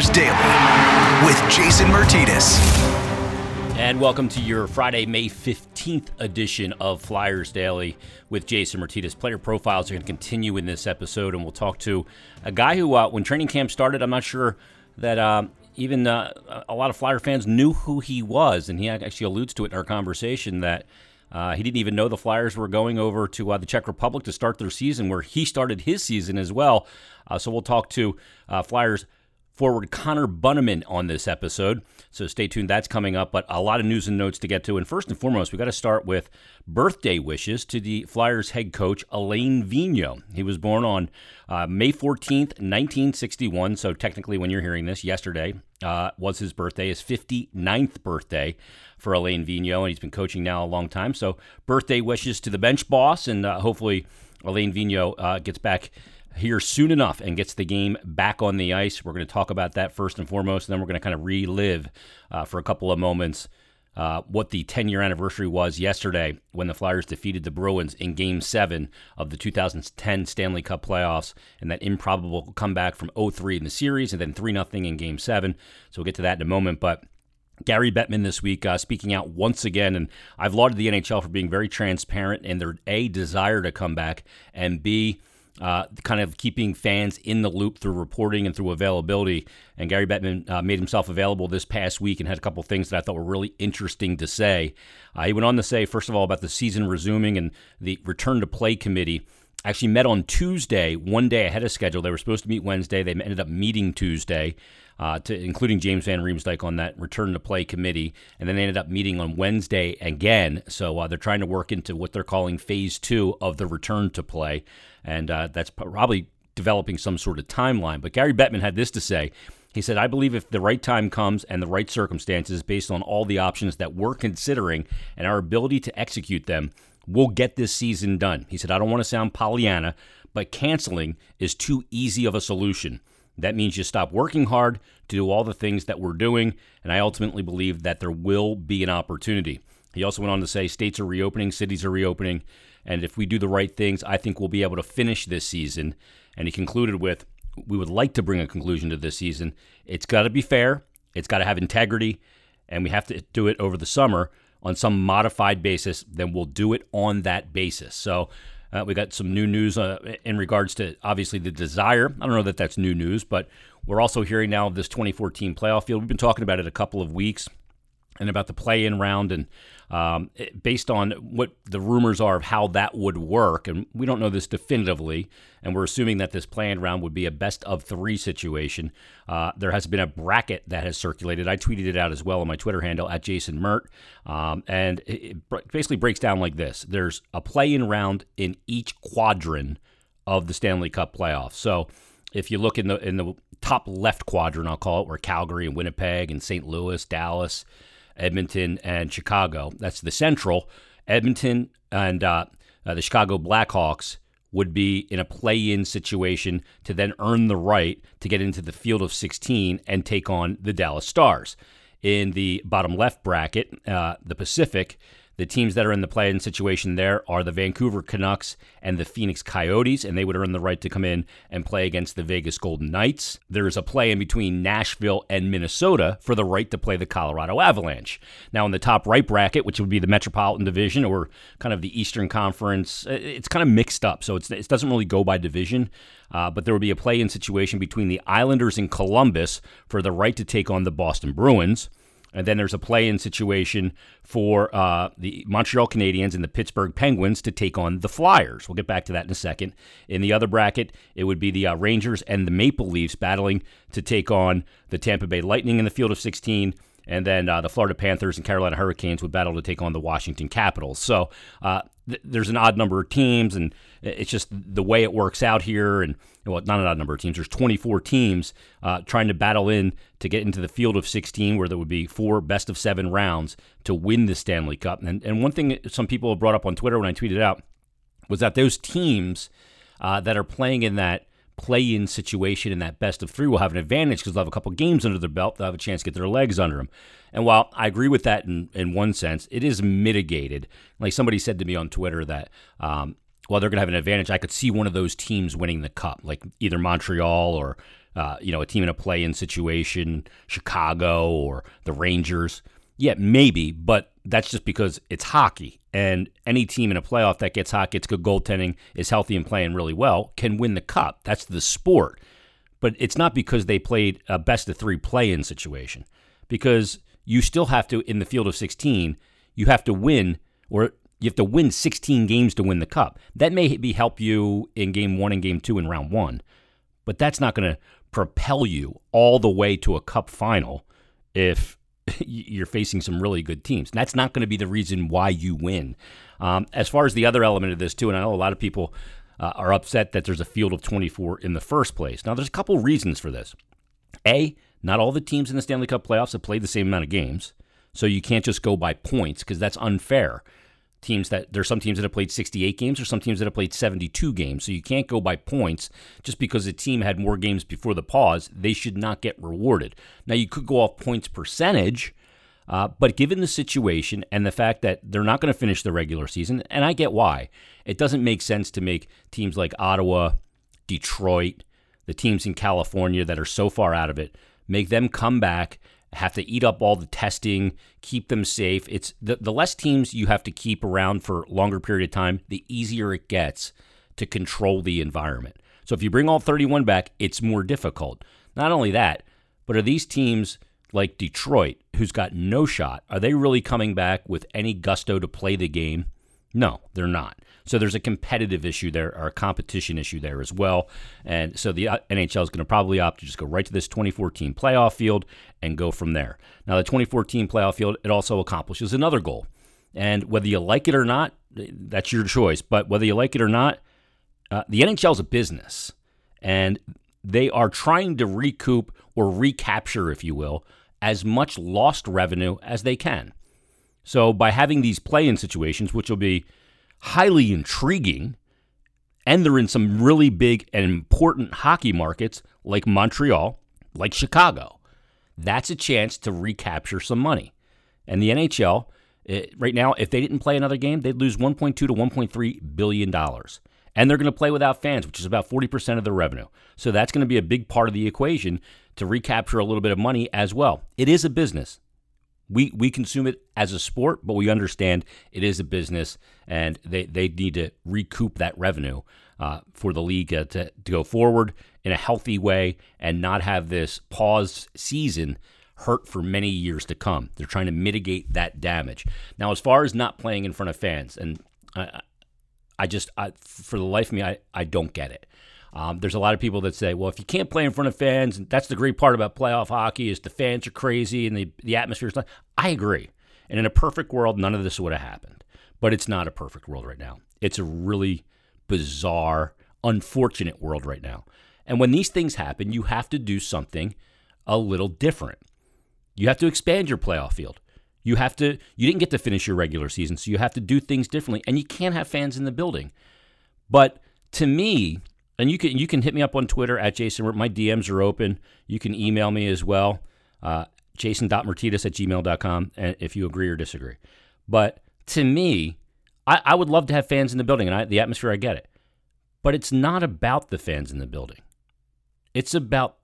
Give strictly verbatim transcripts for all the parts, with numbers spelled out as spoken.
Sabres Daily with Jason Martinez. And welcome to your Friday, May fifteenth edition of Flyers Daily with Jason Martinez. Player profiles are going to continue in this episode, and we'll talk to a guy who, uh, when training camp started, I'm not sure that uh, even uh, a lot of Flyer fans knew who he was, and he actually alludes to it in our conversation that Uh, he didn't even know the Flyers were going over to uh, the Czech Republic to start their season, where he started his season as well. Uh, so we'll talk to uh, Flyers forward Conor Bunnaman on this episode. So stay tuned. That's coming up, but a lot of news and notes to get to. And first and foremost, we got to start with birthday wishes to the Flyers head coach, Alain Vigneault. He was born on uh, May fourteenth, nineteen sixty-one. So technically, when you're hearing this, yesterday uh, was his birthday, his fifty-ninth birthday for Alain Vigneault, and he's been coaching now a long time. So birthday wishes to the bench boss, and uh, hopefully Alain Vigneault uh, gets back here soon enough and gets the game back on the ice. We're going to talk about that first and foremost, and then we're going to kind of relive uh, for a couple of moments uh, what the ten-year anniversary was yesterday when the Flyers defeated the Bruins in Game seven of the two thousand ten Stanley Cup playoffs, and that improbable comeback from oh three in the series and then three nothing in Game seven. So we'll get to that in a moment, but Gary Bettman this week uh, speaking out once again, and I've lauded the N H L for being very transparent in their A, desire to come back, and B, uh, kind of keeping fans in the loop through reporting and through availability. And Gary Bettman uh, made himself available this past week and had a couple things that I thought were really interesting to say. Uh, he went on to say, first of all, about the season resuming, and the return to play committee actually met on Tuesday, one day ahead of schedule. They were supposed to meet Wednesday. They ended up meeting Tuesday, uh, to, including James Van Riemsdyk on that return-to-play committee, and then they ended up meeting on Wednesday again. So uh, they're trying to work into what they're calling Phase two of the return-to-play, and uh, that's probably developing some sort of timeline. But Gary Bettman had this to say. He said, "I believe if the right time comes and the right circumstances, based on all the options that we're considering and our ability to execute them, we'll get this season done." He said, "I don't want to sound Pollyanna, but canceling is too easy of a solution. That means you stop working hard to do all the things that we're doing, and I ultimately believe that there will be an opportunity." He also went on to say, "States are reopening, cities are reopening, and if we do the right things, I think we'll be able to finish this season." And he concluded with, "We would like to bring a conclusion to this season. It's got to be fair, it's got to have integrity, and we have to do it over the summer on some modified basis, then we'll do it on that basis." So uh, we got some new news uh, in regards to, obviously, the desire. I don't know that that's new news, but we're also hearing now of this twenty fourteen playoff field. We've been talking about it a couple of weeks and about the play-in round, and um, it, based on what the rumors are of how that would work, and we don't know this definitively, and we're assuming that this play-in round would be a best-of-three situation. Uh, there has been a bracket that has circulated. I tweeted it out as well on my Twitter handle, at Jason Mert, um, and it, it basically breaks down like this. There's a play-in round in each quadrant of the Stanley Cup playoffs. So if you look in the in the top left quadrant, I'll call it, where Calgary and Winnipeg and Saint Louis, Dallas, Edmonton, and Chicago. That's the Central. Edmonton and uh, uh, the Chicago Blackhawks would be in a play-in situation to then earn the right to get into the field of sixteen and take on the Dallas Stars. In the bottom left bracket, uh, the Pacific, the teams that are in the play-in situation there are the Vancouver Canucks and the Phoenix Coyotes, and they would earn the right to come in and play against the Vegas Golden Knights. There is a play in between Nashville and Minnesota for the right to play the Colorado Avalanche. Now, in the top right bracket, which would be the Metropolitan Division or kind of the Eastern Conference, it's kind of mixed up, so it's, it doesn't really go by division, uh, but there would be a play-in situation between the Islanders and Columbus for the right to take on the Boston Bruins. And then there's a play-in situation for uh, the Montreal Canadiens and the Pittsburgh Penguins to take on the Flyers. We'll get back to that in a second. In the other bracket, it would be the uh, Rangers and the Maple Leafs battling to take on the Tampa Bay Lightning in the field of sixteen. And then uh, the Florida Panthers and Carolina Hurricanes would battle to take on the Washington Capitals. So uh, th- there's an odd number of teams, and it's just the way it works out here. And, well, not an odd number of teams. There's twenty-four teams uh, trying to battle in to get into the field of sixteen, where there would be four best of seven rounds to win the Stanley Cup. And, and one thing some people have brought up on Twitter when I tweeted out was that those teams uh, that are playing in that play-in situation in that best of three will have an advantage because they'll have a couple games under their belt. They'll have a chance to get their legs under them. And while I agree with that in, in one sense, it is mitigated. Like somebody said to me on Twitter that um, while they're going to have an advantage, I could see one of those teams winning the cup, like either Montreal or, uh, you know, a team in a play-in situation, Chicago or the Rangers. Yeah, maybe, but that's just because it's hockey. And any team in a playoff that gets hot, gets good goaltending, is healthy and playing really well, can win the cup. That's the sport. But it's not because they played a best-of-three play-in situation, because you still have to, in the field of sixteen, you have to win, or you have to win sixteen games to win the cup. That may be help you in game one and game two in round one, but that's not going to propel you all the way to a cup final if you're facing some really good teams. And that's not going to be the reason why you win. Um, as far as the other element of this, too, and I know a lot of people uh, are upset that there's a field of twenty-four in the first place. Now, there's a couple reasons for this. A, not all the teams in the Stanley Cup playoffs have played the same amount of games, so you can't just go by points because that's unfair. Teams that there's some teams that have played sixty-eight games or some teams that have played seventy-two games, so you can't go by points. Just because a team had more games before the pause, they should not get rewarded. Now, you could go off points percentage, uh, but given the situation and the fact that they're not going to finish the regular season, and I get why, it doesn't make sense to make teams like Ottawa, Detroit, the teams in California that are so far out of it, make them come back, have to eat up all the testing, keep them safe. It's the, the less teams you have to keep around for a longer period of time, the easier it gets to control the environment. So if you bring all thirty-one back, it's more difficult. Not only that, but are these teams like Detroit, who's got no shot, are they really coming back with any gusto to play the game? No, they're not. So there's a competitive issue there, or a competition issue there as well. And so the N H L is going to probably opt to just go right to this twenty fourteen playoff field and go from there. Now, the twenty fourteen playoff field, it also accomplishes another goal. And whether you like it or not, that's your choice. But whether you like it or not, uh, the N H L is a business. And they are trying to recoup or recapture, if you will, as much lost revenue as they can. So by having these play-in situations, which will be highly intriguing, and they're in some really big and important hockey markets like Montreal, like Chicago, that's a chance to recapture some money. And the N H L, it, right now, if they didn't play another game, they'd lose one point two to one point three billion dollars. And they're going to play without fans, which is about forty percent of their revenue. So that's going to be a big part of the equation to recapture a little bit of money as well. It is a business. We we consume it as a sport, but we understand it is a business, and they, they need to recoup that revenue uh, for the league uh, to, to go forward in a healthy way and not have this pause season hurt for many years to come. They're trying to mitigate that damage. Now, as far as not playing in front of fans, and I, I just, I, for the life of me, I, I don't get it. Um, there's a lot of people that say, well, if you can't play in front of fans, that's the great part about playoff hockey is the fans are crazy and the, the atmosphere is not. I agree. And in a perfect world, none of this would have happened. But it's not a perfect world right now. It's a really bizarre, unfortunate world right now. And when these things happen, you have to do something a little different. You have to expand your playoff field. You have to, you didn't get to finish your regular season, so you have to do things differently. And you can't have fans in the building. But to me... And you can you can hit me up on Twitter at Jason. My D Ms are open. You can email me as well, uh, jason dot martitas at gmail dot com, and if you agree or disagree. But to me, I, I would love to have fans in the building, and I, the atmosphere, I get it. But it's not about the fans in the building. It's about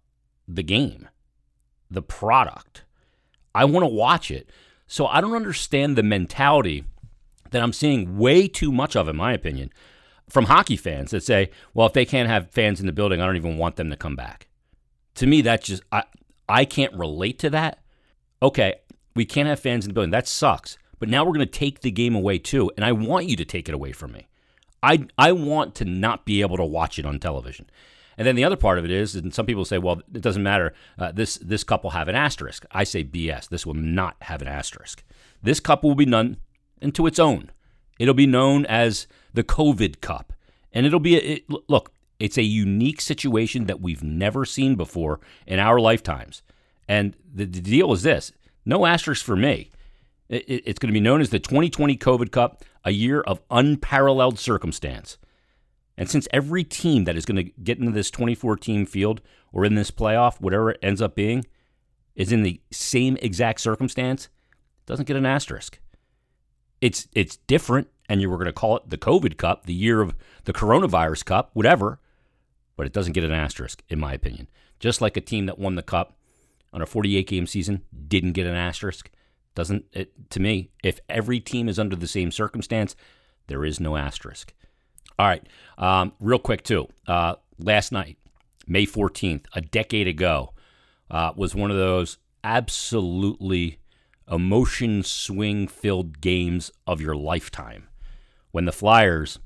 the game, the product. I want to watch it. So I don't understand the mentality that I'm seeing way too much of, in my opinion, from hockey fans that say, well, if they can't have fans in the building, I don't even want them to come back. To me, that's just, I I can't relate to that. Okay, we can't have fans in the building. That sucks. But now we're going to take the game away too, and I want you to take it away from me. I I want to not be able to watch it on television. And then the other part of it is, and some people say, well, it doesn't matter. Uh, this, this cup will have an asterisk. I say B S. This will not have an asterisk. This cup will be none unto its own. It'll be known as the COVID Cup. And it'll be, a, it, look, it's a unique situation that we've never seen before in our lifetimes. And the, the deal is this, no asterisk for me. It, it, it's going to be known as the twenty twenty COVID Cup, a year of unparalleled circumstance. And since every team that is going to get into this twenty-four team field or in this playoff, whatever it ends up being, is in the same exact circumstance, it doesn't get an asterisk. It's it's different, and you were going to call it the COVID Cup, the year of the coronavirus cup, whatever, but it doesn't get an asterisk, in my opinion. Just like a team that won the cup on a forty-eight game season didn't get an asterisk, doesn't it, to me, if every team is under the same circumstance, there is no asterisk. All right, um, real quick, too. Uh, last night, May fourteenth, a decade ago, uh, was one of those absolutely emotion-swing-filled games of your lifetime when the Flyers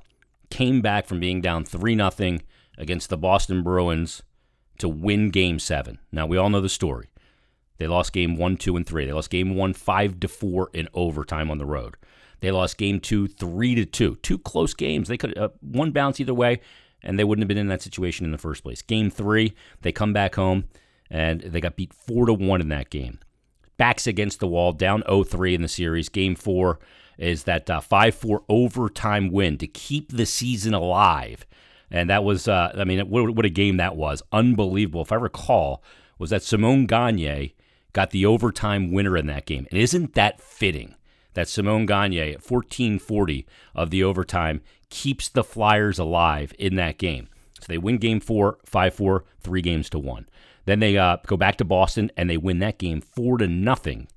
came back from being down three nothing against the Boston Bruins to win Game seven. Now, we all know the story. They lost Game one, two, and three. They lost Game one five to four in overtime on the road. They lost Game two three to two. Two close games. They could uh, one bounce either way, and they wouldn't have been in that situation in the first place. Game three, they come back home, and they got beat four to one in that game. Backs against the wall, down oh three in the series. Game four is that uh, five four overtime win to keep the season alive. And that was, uh, I mean, what, what a game that was. Unbelievable. If I recall, was that Simone Gagné got the overtime winner in that game. And isn't that fitting that Simone Gagné at fourteen forty of the overtime keeps the Flyers alive in that game? So they win Game four, five four, three games to one. Then they uh, go back to Boston, and they win that game four to nothing.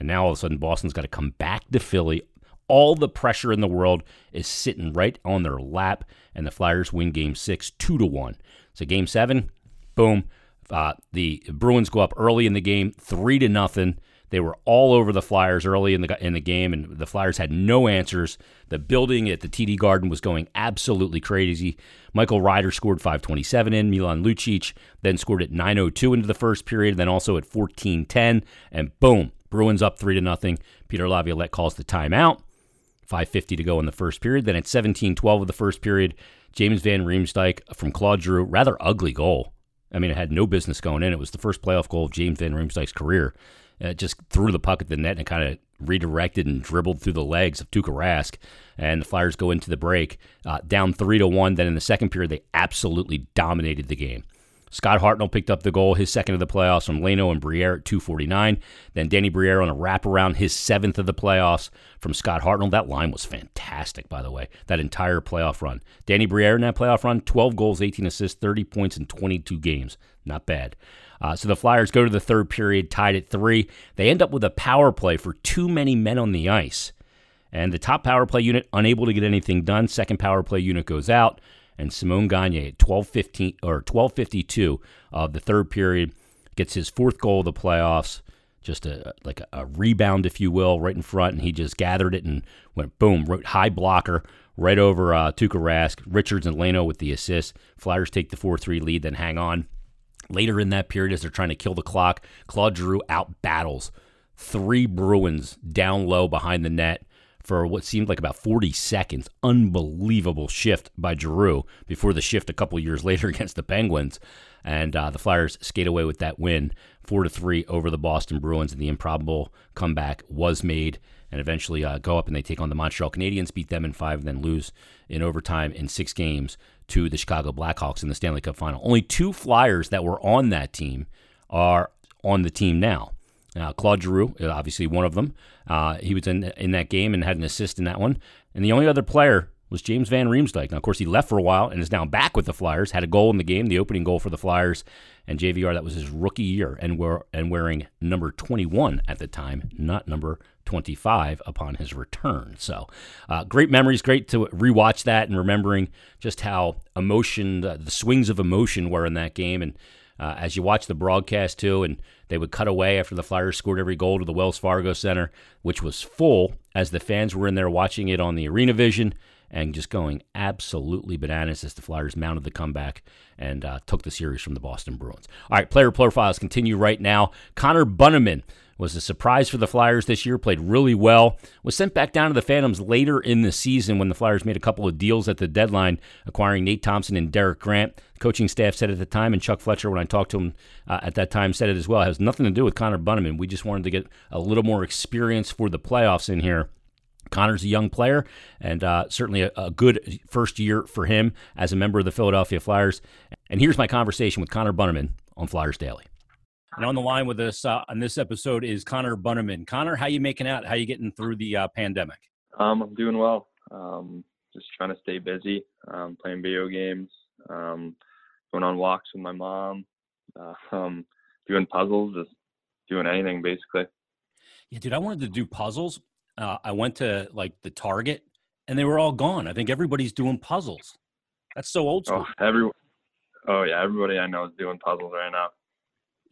And now all of a sudden Boston's got to come back to Philly. All the pressure in the world is sitting right on their lap, and the Flyers win Game six two to one. So Game seven, boom. Uh, the Bruins go up early in the game, three to nothing. They were all over the Flyers early in the in the game, and the Flyers had no answers. The building at the T D Garden was going absolutely crazy. Michael Ryder scored five twenty-seven in. Milan Lucic then scored at nine oh two into the first period, then also at fourteen ten, and boom, Bruins up three to nothing. Peter Laviolette calls the timeout. five fifty to go in the first period. Then at seventeen twelve of the first period, James Van Riemsdyk from Claude Giroux, rather ugly goal. I mean, it had no business going in. It was the first playoff goal of James Van Riemsdyk's career. Uh, just threw the puck at the net and kind of redirected and dribbled through the legs of Tuukka Rask. And the Flyers go into the break uh, down three to one. Then in the second period, they absolutely dominated the game. Scott Hartnell picked up the goal, his second of the playoffs, from Alain and Briere at two forty-nine. Then Danny Briere on a wraparound, his seventh of the playoffs from Scott Hartnell. That line was fantastic, by the way, that entire playoff run. Danny Briere in that playoff run, twelve goals, eighteen assists, thirty points in twenty-two games. Not bad. Uh, so the Flyers go to the third period, tied at three. They end up with a power play for too many men on the ice. And the top power play unit unable to get anything done. Second power play unit goes out. And Simone Gagné at twelve fifteen or twelve fifty-two of the third period gets his fourth goal of the playoffs, just a like a, a rebound, if you will, right in front, and he just gathered it and went boom, wrote high blocker right over uh, Tuukka Rask. Richards and Leno with the assist. Flyers take the four three lead, then hang on. Later in that period, as they're trying to kill the clock, Claude Giroux out battles three Bruins down low behind the net for what seemed like about forty seconds. Unbelievable shift by Giroux before the shift a couple years later against the Penguins. And uh, the Flyers skate away with that win, four to three over the Boston Bruins, and the improbable comeback was made. And eventually uh, go up and they take on the Montreal Canadiens, beat them in five, and then lose in overtime in six games to the Chicago Blackhawks in the Stanley Cup Final. Only two Flyers that were on that team are on the team now. Uh, Claude Giroux, obviously one of them. Uh, he was in in that game and had an assist in that one. And the only other player was James Van Riemsdyk. Now, of course, he left for a while and is now back with the Flyers, had a goal in the game, the opening goal for the Flyers. And J V R, that was his rookie year, and were, and wearing number twenty-one at the time, not number twenty-five upon his return. So uh, great memories, great to rewatch that and remembering just how emotion, uh, the swings of emotion were in that game. And Uh, as you watch the broadcast, too, and they would cut away after the Flyers scored every goal to the Wells Fargo Center, which was full as the fans were in there watching it on the ArenaVision and just going absolutely bananas as the Flyers mounted the comeback and uh, took the series from the Boston Bruins. All right, player profiles continue right now. Conor Bunnaman was a surprise for the Flyers this year, played really well, was sent back down to the Phantoms later in the season when the Flyers made a couple of deals at the deadline, acquiring Nate Thompson and Derek Grant. The coaching staff said at the time, and Chuck Fletcher, when I talked to him uh, at that time, said it as well, it has nothing to do with Conor Bunnaman. We just wanted to get a little more experience for the playoffs in here. Conor's a young player, and uh, certainly a, a good first year for him as a member of the Philadelphia Flyers. And here's my conversation with Conor Bunnaman on Flyers Daily. And on the line with us uh, on this episode is Conor Bunnaman. Conor, how you making out? How you getting through the uh, pandemic? Um, I'm doing well. um, just trying to stay busy, um, playing video games, um, going on walks with my mom, uh, um, doing puzzles, just doing anything basically. Yeah, dude, I wanted to do puzzles. Uh, I went to like the Target and they were all gone. I think everybody's doing puzzles. That's so old school. Oh, every, oh yeah, everybody I know is doing puzzles right now.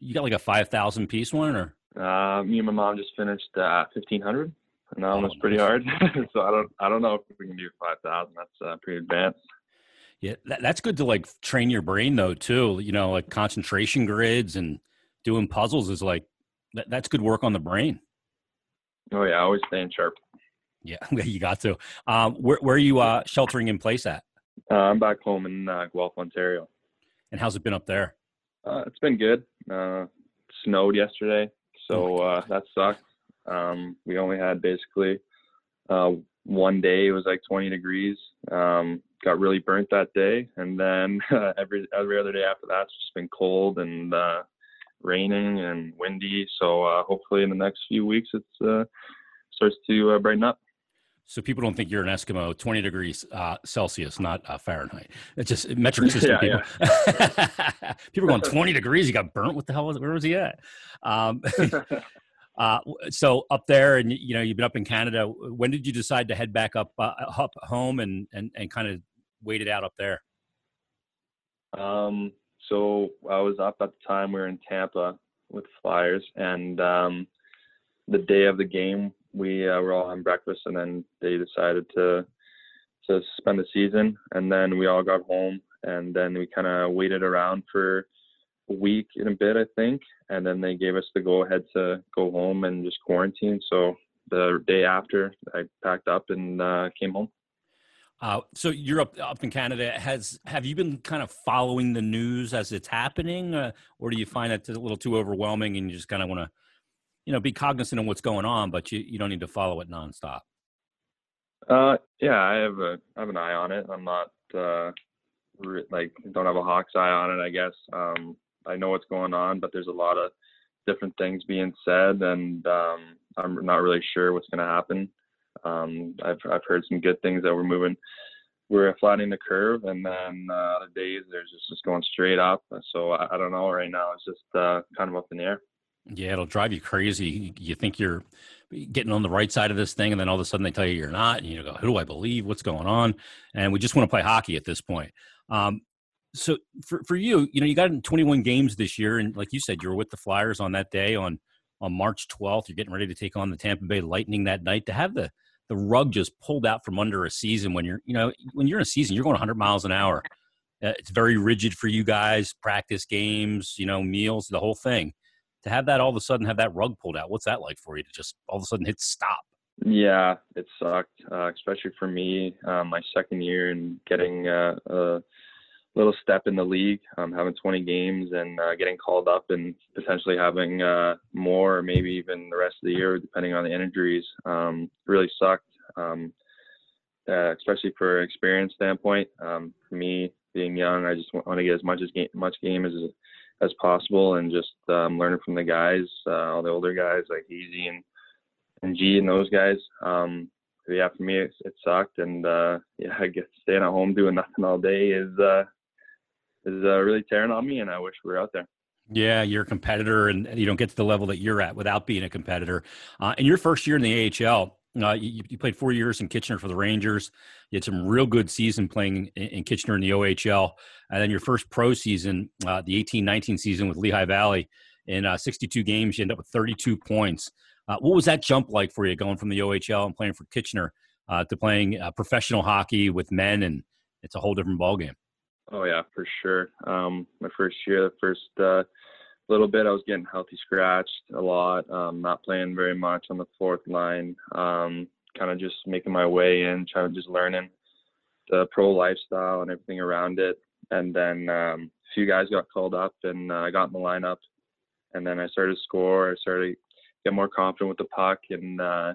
You got like a five thousand piece one or? Uh, me and my mom just finished uh, fifteen hundred, and that oh, one was pretty nice. hard. So I don't, I don't know if we can do five thousand. That's uh, pretty advanced. Yeah, that, that's good to like train your brain though too. You know, like concentration grids and doing puzzles is like that, that's good work on the brain. Oh yeah, always staying sharp. Yeah, you got to. Um, where, where are you uh, sheltering in place at? Uh, I'm back home in uh, Guelph, Ontario. And how's it been up there? Uh, it's been good. Uh, snowed yesterday. So uh, that sucked. Um, we only had basically uh, one day. It was like twenty degrees. Um, got really burnt that day, and then uh, every every other day after that, it's just been cold and uh, raining and windy. So uh, hopefully, in the next few weeks, it uh, starts to uh, brighten up. So people don't think you're an Eskimo. twenty degrees uh, Celsius, not uh, Fahrenheit. It's just metric system. Yeah, people. Yeah. People are going twenty degrees. He got burnt. What the hell was it? Where was he at? Um, uh, so up there, and you know, you've been up in Canada. When did you decide to head back up, uh, up home, and and and kind of wait it out up there? Um. So I was up at the time. We were in Tampa with the Flyers, and um, the day of the game, we uh, were all having breakfast, and then they decided to to suspend the season, and then we all got home, and then we kind of waited around for a week and a bit, I think, and then they gave us the go-ahead to go home and just quarantine. So the day after, I packed up and uh, came home. Uh, so you're up, up in Canada. Has have you been kind of following the news as it's happening, uh, or do you find that it's a little too overwhelming and you just kind of want to, you know, be cognizant of what's going on, but you, you don't need to follow it nonstop? Uh, yeah, I have a, I have an eye on it. I'm not, uh, re- like, don't have a hawk's eye on it, I guess. Um, I know what's going on, but there's a lot of different things being said, and um, I'm not really sure what's going to happen. Um, I've, I've heard some good things that we're moving. We're flattening the curve, and then uh, other days there's just, just going straight up. So I, I don't know right now. It's just uh, kind of up in the air. Yeah, it'll drive you crazy. You think you're getting on the right side of this thing, and then all of a sudden they tell you you're not, and you go, who do I believe? What's going on? And we just want to play hockey at this point. Um, so for for you, you know, you got in twenty-one games this year, and like you said, you were with the Flyers on that day on, on March twelfth. You're getting ready to take on the Tampa Bay Lightning that night. To have the, the rug just pulled out from under a season when you're, you know, when you're in a season, you're going one hundred miles an hour. Uh, it's very rigid for you guys, practice games, you know, meals, the whole thing. To have that all of a sudden, have that rug pulled out, what's that like for you to just all of a sudden hit stop? Yeah, it sucked, uh, especially for me, uh, my second year and getting uh, a little step in the league, um, having twenty games and uh, getting called up and potentially having uh, more, or maybe even the rest of the year, depending on the injuries, um, really sucked, um, uh, especially for experience standpoint. Um, for me, being young, I just want to get as much as game, much game as as possible, and just um, learning from the guys, uh, all the older guys like Easy and and G and those guys. Um, yeah, for me, it, it sucked, and uh, yeah, I guess staying at home doing nothing all day is uh, is uh, really tearing on me, and I wish we were out there. Yeah, you're a competitor, and you don't get to the level that you're at without being a competitor. Uh, and your first year in the A H L, uh, you, you played four years in Kitchener for the Rangers. You had some real good season playing in, in Kitchener in the O H L. And then your first pro season, uh, the eighteen nineteen season with Lehigh Valley, in uh, sixty-two games, you end up with thirty-two points. Uh, what was that jump like for you, going from the O H L and playing for Kitchener uh, to playing uh, professional hockey with men? And it's a whole different ballgame. Oh, yeah, for sure. Um, my first year, the first uh, little bit, I was getting healthy scratched a lot, um, not playing very much on the fourth line, um, kind of just making my way in, trying to just learning the pro lifestyle and everything around it. And then um, a few guys got called up, and I uh, got in the lineup, and then I started to score. I started to get more confident with the puck, and uh,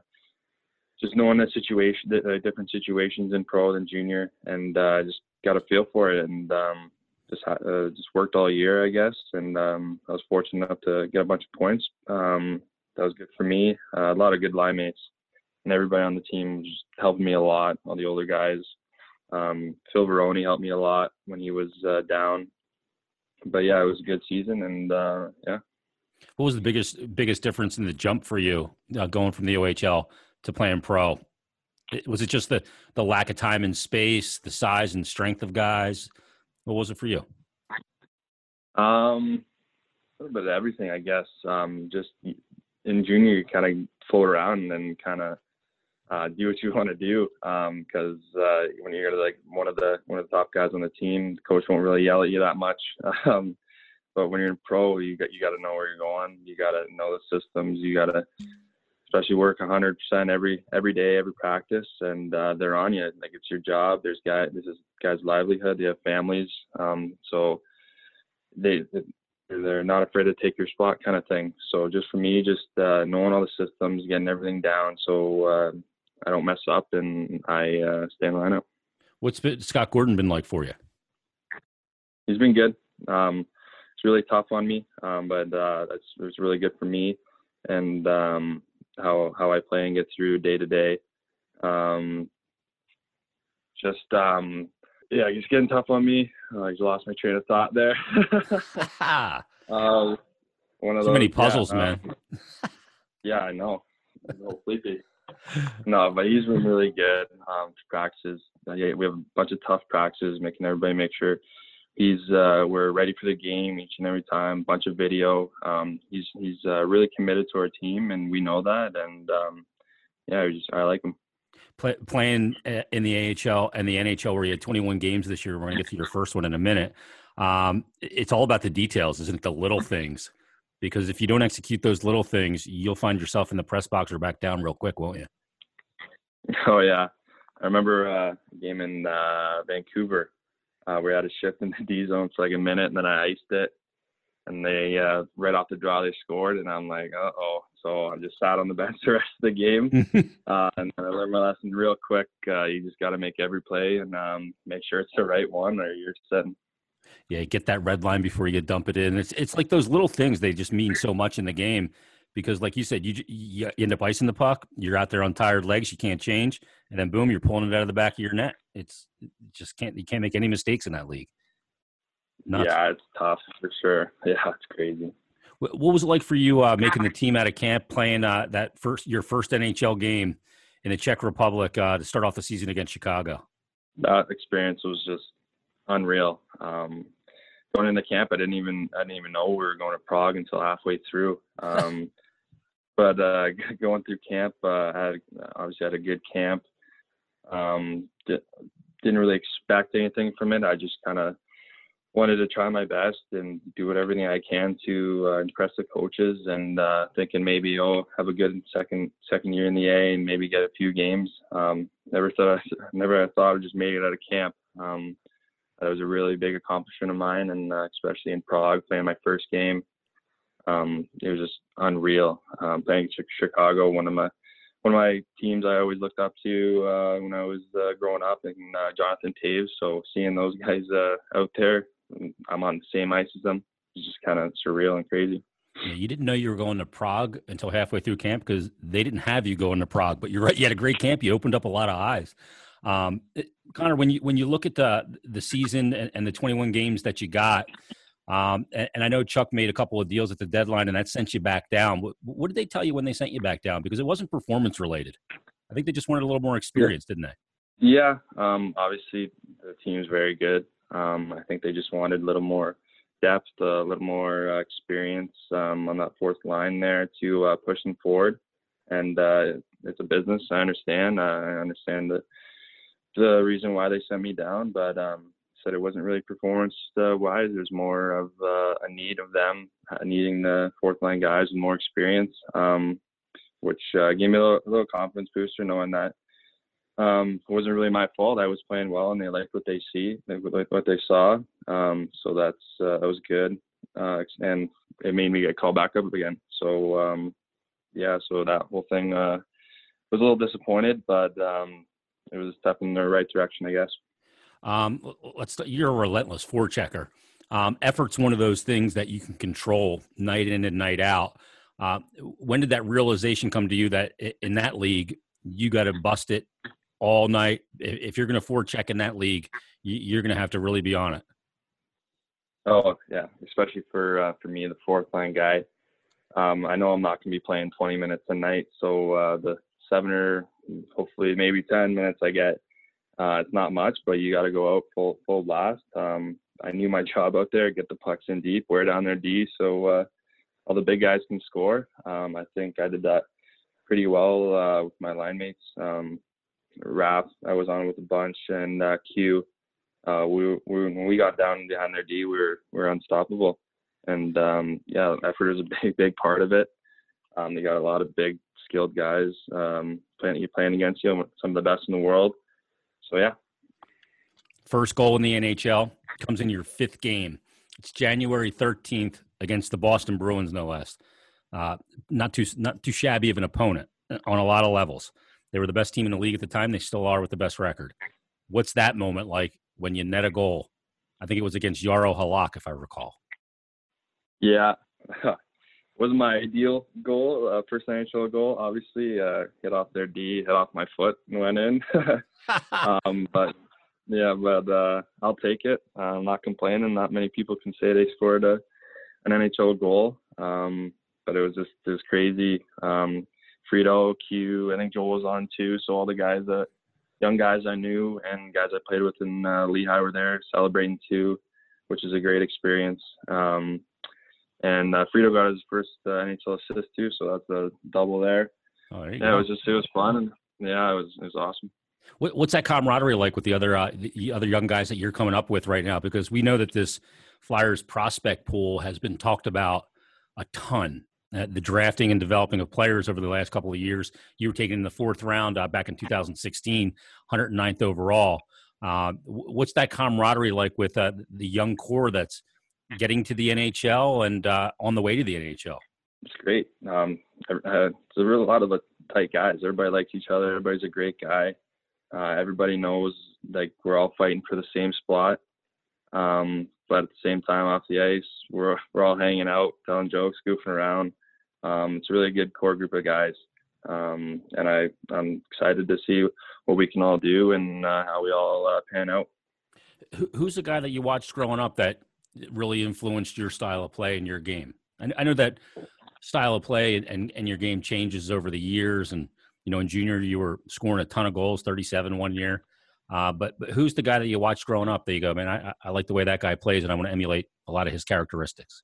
just knowing the situation, the different situations in pro than junior, and uh, just got a feel for it, and um, just uh, just worked all year, I guess. And um, I was fortunate enough to get a bunch of points. Um, that was good for me. Uh, a lot of good line mates. and everybody on the team just helped me a lot, all the older guys. Um, Phil Varone helped me a lot when he was uh, down. But, yeah, it was a good season, and, uh, yeah. What was the biggest biggest difference in the jump for you uh, going from the O H L to playing pro? Was it just the, the lack of time and space, the size and strength of guys? What was it for you? Um, a little bit of everything, I guess. Um, just in junior, you kind of float around and then kind of uh, do what you want to do. Um, because uh, when you're like one of the one of the top guys on the team, the coach won't really yell at you that much. Um, but when you're in pro, you got you got to know where you're going. You got to know the systems. You got to especially work one hundred percent every every day, every practice, and uh, they're on you. Like, it's your job. There's guys. This is guys' livelihood. They have families. Um, so. They, they're not afraid to take your spot, kind of thing. So just for me, just uh, knowing all the systems, getting everything down, so uh, I don't mess up and I uh, stay in lineup. What's been, Scott Gordon been like for you? He's been good. Um, it's really tough on me, um, but uh, it's, it's really good for me and um, how how I play and get through day to day. Um, just. Um, Yeah, he's getting tough on me. Uh, I just lost my train of thought there. um, one of so those, many puzzles, yeah, man. Um, yeah, I know. I'm a little sleepy. No, but he's been really good. Um, practices. Uh, yeah, we have a bunch of tough practices, making everybody make sure he's uh, we're ready for the game each and every time. Bunch of video. Um, he's he's uh, really committed to our team, and we know that. And um, yeah, we just I like him. Play, playing in the A H L and the N H L where you had twenty-one games this year. We're going to get to your first one in a minute. Um, it's all about the details, isn't it? The little things. Because if you don't execute those little things, you'll find yourself in the press box or back down real quick, won't you? Oh, yeah. I remember uh, a game in uh, Vancouver. Uh, we had a shift in the D zone for like a minute, and then I iced it. And they, uh, right off the draw, they scored, and I'm like, uh-oh. So I just sat on the bench the rest of the game. uh, and I learned my lesson real quick. Uh, you just got to make every play and um, make sure it's the right one or you're sitting. Yeah, get that red line before you dump it in. It's it's like those little things. They just mean so much in the game because, like you said, you, you end up icing the puck. You're out there on tired legs. You can't change. And then, boom, you're pulling it out of the back of your net. It's it just can't you can't make any mistakes in that league. Nuts. Yeah, it's tough for sure. Yeah, it's crazy. What was it like for you uh, making the team out of camp, playing uh, that first your first N H L game in the Czech Republic uh, to start off the season against Chicago? That experience was just unreal. Um, going into camp, I didn't even I didn't even know we were going to Prague until halfway through. Um, but uh, going through camp, uh, I had, obviously had a good camp. Um, di- didn't really expect anything from it. I just kind of wanted to try my best and do everything I can to uh, impress the coaches and uh, thinking maybe, oh, have a good second second year in the A and maybe get a few games. Um, never thought I, never I thought I just made it out of camp. Um, that was a really big accomplishment of mine, and uh, especially in Prague, playing my first game. Um, it was just unreal. Um, playing Chicago, one of my one of my teams I always looked up to uh, when I was uh, growing up, and uh, Jonathan Toews. So seeing those guys uh, out there, I'm on the same ice as them. It's just kind of surreal and crazy. Yeah, you didn't know you were going to Prague until halfway through camp because they didn't have you going to Prague. But you're right; you had a great camp. You opened up a lot of eyes. Um, it, Connor, when you when you look at the the season and, and the twenty-one games that you got, um, and, and I know Chuck made a couple of deals at the deadline, and that sent you back down. What, what did they tell you when they sent you back down? Because it wasn't performance related. I think they just wanted a little more experience, yeah. Didn't they? Yeah. Um, obviously, the team's very good. Um, I think they just wanted a little more depth, a little more uh, experience um, on that fourth line there to uh, push them forward. And uh, it's a business. I understand. Uh, I understand the the reason why they sent me down, but um, said it wasn't really performance uh, wise. There's more of uh, a need of them needing the fourth line guys with more experience, um, which uh, gave me a little, a little confidence booster knowing that. Um, it wasn't really my fault. I was playing well, and they liked what they see, they liked what they saw. Um, so that's uh, that was good, uh, and it made me get called back up again. So um, yeah, so that whole thing uh, was a little disappointed, but um, it was a step in the right direction, I guess. Um, let's. You're a relentless forechecker. Um, effort's one of those things that you can control night in and night out. Uh, when did that realization come to you that in that league, you got to bust it all night. If you're going to forecheck in that league, you're going to have to really be on it. Oh, yeah, especially for uh, for me, the fourth line guy. Um, I know I'm not going to be playing twenty minutes a night, so uh, the seven or hopefully maybe ten minutes I get, uh, it's not much, but you got to go out full full blast. Um, I knew my job out there, get the pucks in deep, wear down their D, so uh, all the big guys can score. Um, I think I did that pretty well uh, with my line mates. Um, Raph, I was on with a bunch, and uh, Q. Uh, we, we when we got down behind their D, we were we were unstoppable, and um, yeah, effort is a big big part of it. Um, they got a lot of big skilled guys um, playing you playing against you, some of the best in the world. So yeah, first goal in the N H L comes in your fifth game. It's January thirteenth against the Boston Bruins, no less. Uh, not too not too shabby of an opponent on a lot of levels. They were the best team in the league at the time. They still are with the best record. What's that moment like? When you net a goal, I think it was against Jaro Halak, if I recall. Yeah, wasn't my ideal goal, uh, first N H L goal. Obviously, uh, hit off their D, hit off my foot, and went in. um, but yeah, but uh, I'll take it. Uh, I'm not complaining. Not many people can say they scored a, an N H L goal. Um, but it was just it was crazy. Um, Frito, Q, I think Joel was on too. So all the guys that. Young guys I knew and guys I played with in uh, Lehigh were there celebrating too, which is a great experience. Um, and uh, Frito got his first uh, N H L assist too, so that's a double there. Oh, there you yeah, go. It was just it was fun, and yeah, it was it was awesome. What, what's that camaraderie like with the other uh, the other young guys that you're coming up with right now? Because we know that this Flyers prospect pool has been talked about a ton. Uh, the drafting and developing of players over the last couple of years. You were taken in the fourth round uh, back in two thousand sixteen, one hundred ninth overall. Uh, what's that camaraderie like with uh, the young core that's getting to the N H L and uh, on the way to the N H L? It's great. Um, uh, it's a real lot of uh, tight guys. Everybody likes each other. Everybody's a great guy. Uh, everybody knows like we're all fighting for the same spot. Um, but at the same time, off the ice, we're we're all hanging out, telling jokes, goofing around. Um, it's a really good core group of guys, um, and I, I'm excited to see what we can all do and uh, how we all uh, pan out. Who's the guy that you watched growing up that really influenced your style of play and your game? I, I know that style of play and, and your game changes over the years, and, you know, in junior you were scoring a ton of goals, thirty-seven one year. Uh, but, but who's the guy that you watched growing up that you go, man, I, I like the way that guy plays, and I want to emulate a lot of his characteristics?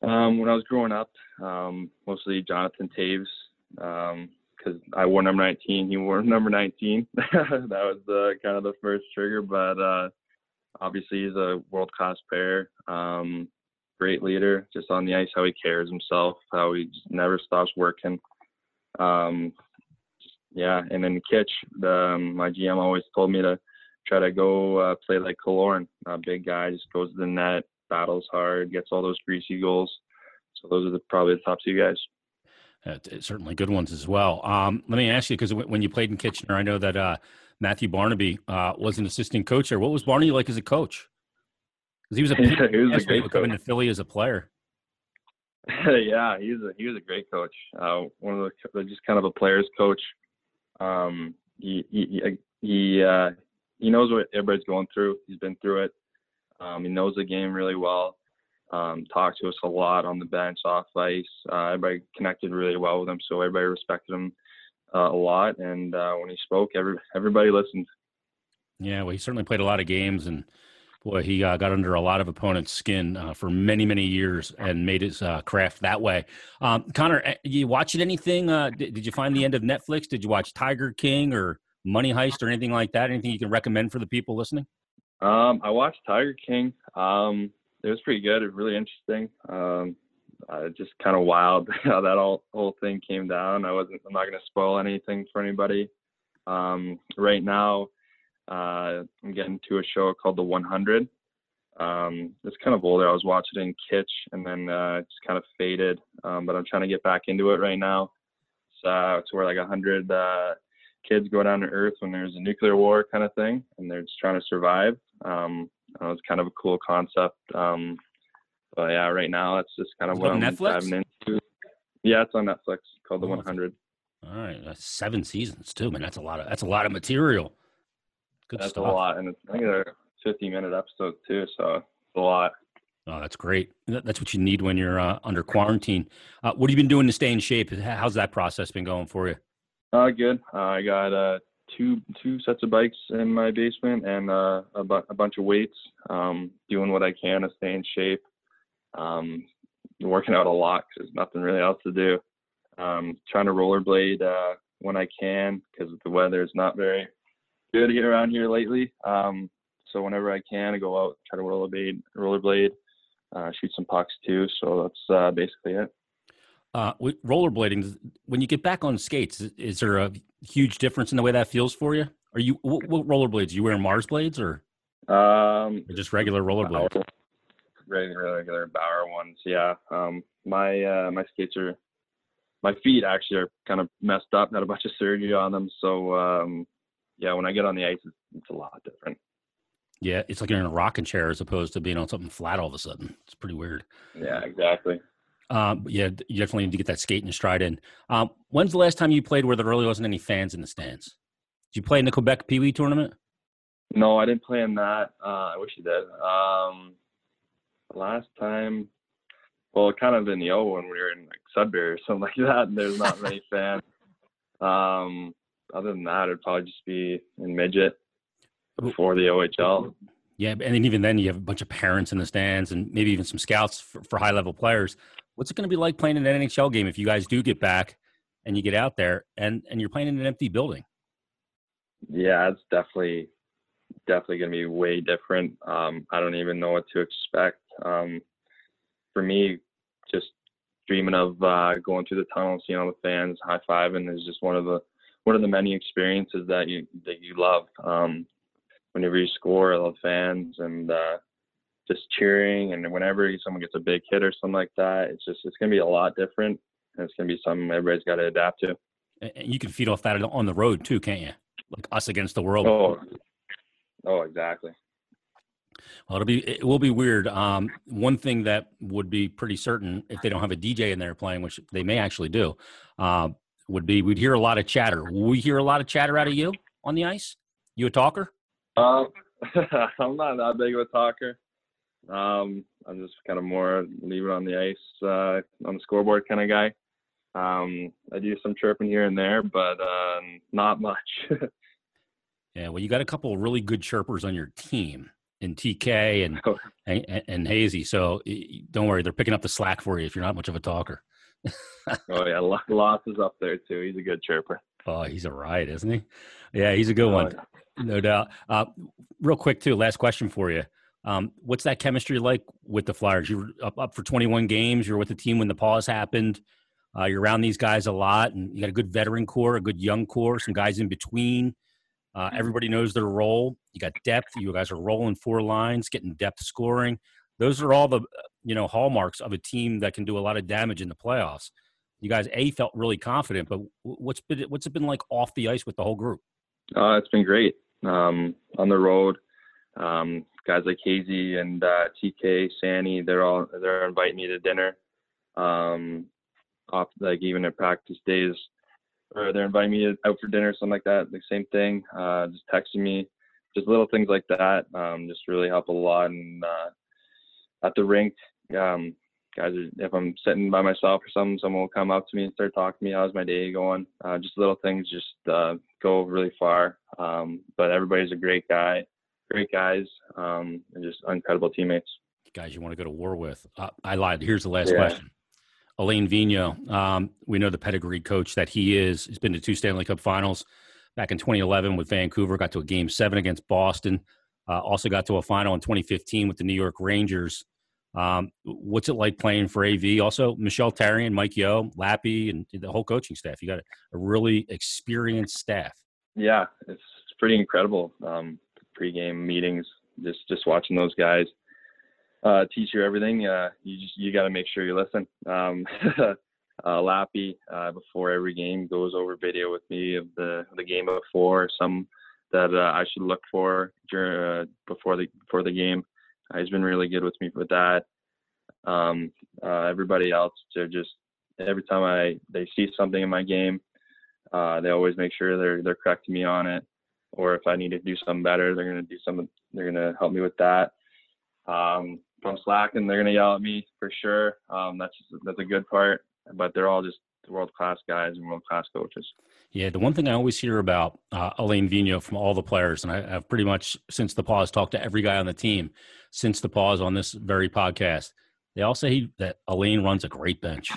Um, when I was growing up, um, mostly Jonathan Toews, um, because I wore number nineteen, he wore number nineteen. That was the kind of the first trigger, but uh, obviously he's a world-class player, um, great leader, just on the ice, how he carries himself, how he just never stops working. Um, yeah, and then Kitch, the, um, my G M always told me to try to go uh, play like Killorn, a big guy, just goes to the net, battles hard, gets all those greasy goals. So those are the, probably the top two guys. Uh, certainly good ones as well. Um, let me ask you, because w- when you played in Kitchener, I know that uh, Matthew Barnaby uh, was an assistant coach there. What was Barnaby like as a coach? Because he was a, yeah, he was a great coach. Coming to Philly as a player. yeah, he was a, he was a great coach. Uh, one of the just kind of a player's coach. Um, he he he, uh, he knows what everybody's going through. He's been through it. Um, he knows the game really well, um, talked to us a lot on the bench, off ice. Uh, everybody connected really well with him, so everybody respected him uh, a lot. And uh, when he spoke, every, everybody listened. Yeah, well, he certainly played a lot of games, and boy, he uh, got under a lot of opponents' skin uh, for many, many years and made his uh, craft that way. Um, Connor, you watching anything? Uh, did, did you find the end of Netflix? Did you watch Tiger King or Money Heist or anything like that? Anything you can recommend for the people listening? Um, I watched Tiger King. Um, it was pretty good. It was really interesting. Um, uh, just kind of wild how that all, whole thing came down. I wasn't, I'm not going to spoil anything for anybody. Um, right now, uh, I'm getting to a show called The one hundred. Um, it's kind of older. I was watching it in Kitsch and then, uh, it just kind of faded. Um, but I'm trying to get back into it right now. So uh, it's where like a hundred, uh, kids go down to Earth when there's a nuclear war kind of thing, and they're just trying to survive. Um, it was kind of a cool concept. Um, but yeah, right now it's just kind of it's what I'm Netflix? Diving into. Yeah, it's on Netflix, called The one hundred. All right, that's seven seasons too, man. That's a lot of that's a lot of material. Good that's stuff. That's a lot, and it's, I think they're fifty-minute episodes too, so it's a lot. Oh, that's great. That's what you need when you're uh, under quarantine. Uh, what have you been doing to stay in shape? How's that process been going for you? Uh, good. Uh, I got uh, two two sets of bikes in my basement and uh, a, bu- a bunch of weights. Um, doing what I can to stay in shape. Um, working out a lot because there's nothing really else to do. Um, trying to rollerblade uh, when I can because the weather is not very good here around here lately. Um, so whenever I can, I go out, try to rollerblade, rollerblade, uh, shoot some pucks too. So that's uh, basically it. Uh, with rollerblading, when you get back on skates, is, is there a huge difference in the way that feels for you? Are you what, what rollerblades? You wearing Mars blades or, um, or just regular rollerblades? Uh, regular, regular Bauer ones. Yeah. Um, my uh, my skates are. My feet actually are kind of messed up, had a bunch of surgery on them. So, um, yeah, when I get on the ice, it's, it's a lot different. Yeah, it's like you're in a rocking chair as opposed to being on something flat all of a sudden. It's pretty weird. Yeah, exactly. Um, yeah, you definitely need to get that skating stride in. Um, when's the last time you played where there really wasn't any fans in the stands? Did you play in the Quebec Pee Wee tournament? No, I didn't play in that. Uh, I wish you did. Um, last time... Well, kind of in the O when we were in like Sudbury or something like that, and there's not many fans. Um, other than that, it'd probably just be in midget before the O H L. Yeah, and even then, you have a bunch of parents in the stands, and maybe even some scouts for, for high-level players. What's it going to be like playing an N H L game if you guys do get back and you get out there and and you're playing in an empty building? Yeah, it's definitely definitely going to be way different. Um, I don't even know what to expect. Um, for me. Just dreaming of uh, going through the tunnel, seeing all the fans, high five, and it's just one of the one of the many experiences that you that you love. Um, whenever you score, I love fans and uh, just cheering. And whenever someone gets a big hit or something like that, it's just it's gonna be a lot different, and it's gonna be something everybody's got to adapt to. And you can feed off that on the road too, can't you? Like us against the world. Oh, oh, exactly. Well, it'll be, it will be weird. Um, one thing that would be pretty certain if they don't have a D J in there playing, which they may actually do, uh, would be, we'd hear a lot of chatter. Will we hear a lot of chatter out of you on the ice? You a talker? Um, I'm not that big of a talker. Um, I'm just kind of more leave it on the ice, uh, on the scoreboard kind of guy. Um, I do some chirping here and there, but, um, not much. Yeah. Well, you got a couple of really good chirpers on your team. And T K and, oh. and, and and Hazy. So don't worry, they're picking up the slack for you if you're not much of a talker. Oh, yeah. Loss is up there, too. He's a good chirper. Oh, he's a riot, isn't he? Yeah, he's a good oh, one. Yeah. No doubt. Uh, real quick, too, last question for you. Um, what's that chemistry like with the Flyers? You were up, up for twenty-one games. You were with the team when the pause happened. Uh, you're around these guys a lot, and you got a good veteran core, a good young core, some guys in between. Uh, everybody knows their role. You got depth. You guys are rolling four lines, getting depth scoring. Those are all the, you know, hallmarks of a team that can do a lot of damage in the playoffs. You guys, A, felt really confident, but what's been, what's it been like off the ice with the whole group? Uh, it's been great. Um, on the road, um, guys like Casey and uh, T K, Sanny, they're all they're inviting me to dinner. Um, off like even at practice days. Or they're inviting me out for dinner, something like that. The same thing, uh, just texting me, just little things like that. Um, just really help a lot. And uh, at the rink, um, guys, are, if I'm sitting by myself or something, someone will come up to me and start talking to me. How's my day going? Uh, just little things, just uh, go really far. Um, but everybody's a great guy, great guys, um, and just incredible teammates. Guys, you want to go to war with? Uh, I lied. Here's the last yeah. question. Alain Vigneault, um, we know the pedigree coach that he is. He's been to two Stanley Cup finals back in twenty eleven with Vancouver, got to a game seven against Boston, uh, also got to a final in twenty fifteen with the New York Rangers. Um, what's it like playing for A V? Also, Michelle Therrien, Mike Yeo, Lappy, and the whole coaching staff. You got a really experienced staff. Yeah, it's pretty incredible. Um, pre-game meetings, just, just watching those guys. Uh, teach you everything. Uh, you just you got to make sure you listen. Um, uh, Lappy uh, before every game goes over video with me of the the game before, some that uh, I should look for during uh, before the before the game. Uh, he's been really good with me with that. Um, uh, everybody else, they're just every time I they see something in my game, Uh, they always make sure they're they're correcting me on it, or if I need to do something better, they're gonna do something. They're gonna help me with that. Um, if I'm slacking, they're gonna yell at me for sure. Um, that's that's a good part. But they're all just world-class guys and world-class coaches. Yeah, the one thing I always hear about uh, Alain Vigneault from all the players, and I have pretty much since the pause talked to every guy on the team since the pause on this very podcast, they all say he, that Alain runs a great bench.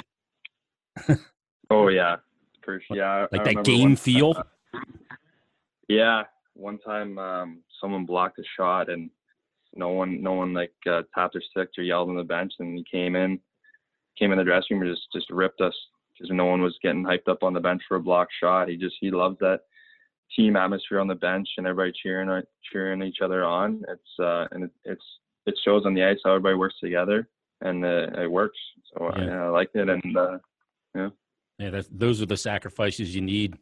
Oh, yeah. For, yeah like I that game feel? Time, uh, yeah. One time um, someone blocked a shot and no one, no one like uh, tapped their sticks or yelled on the bench, and he came in, came in the dressing room and just, just ripped us. Because no one was getting hyped up on the bench for a block shot. He just he loves that team atmosphere on the bench and everybody cheering cheering each other on. It's uh, and it, it's it shows on the ice how everybody works together, and uh, it works. So yeah. I, I liked it, and uh, yeah, yeah. That's, those are the sacrifices you need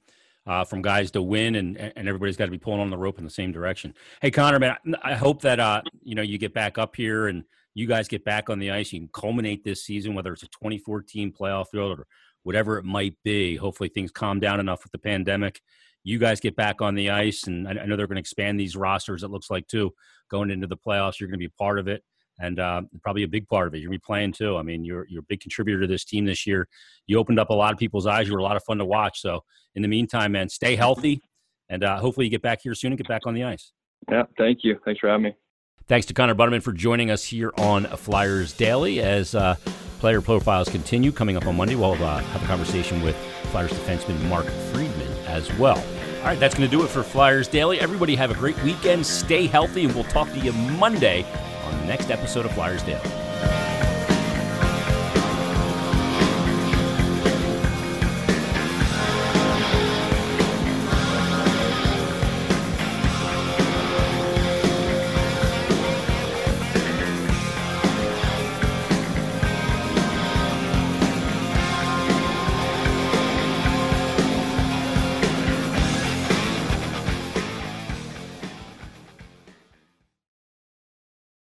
uh, from guys to win, and and everybody's got to be pulling on the rope in the same direction. Hey, Connor, man, I hope that uh, you know you get back up here and you guys get back on the ice. You can culminate this season, whether it's a twenty fourteen playoff field or whatever it might be. Hopefully things calm down enough with the pandemic. You guys get back on the ice, and I know they're going to expand these rosters, it looks like, too, going into the playoffs. You're going to be part of it, and uh, probably a big part of it. You're going to be playing, too. I mean, you're you're a big contributor to this team this year. You opened up a lot of people's eyes. You were a lot of fun to watch. So, in the meantime, man, stay healthy, and uh, hopefully you get back here soon and get back on the ice. Yeah, thank you. Thanks for having me. Thanks to Conor Bunnaman for joining us here on Flyers Daily as uh, player profiles continue. Coming up on Monday, we'll uh, have a conversation with Flyers defenseman Mark Friedman as well. All right, that's going to do it for Flyers Daily. Everybody have a great weekend. Stay healthy, and we'll talk to you Monday on the next episode of Flyers Daily.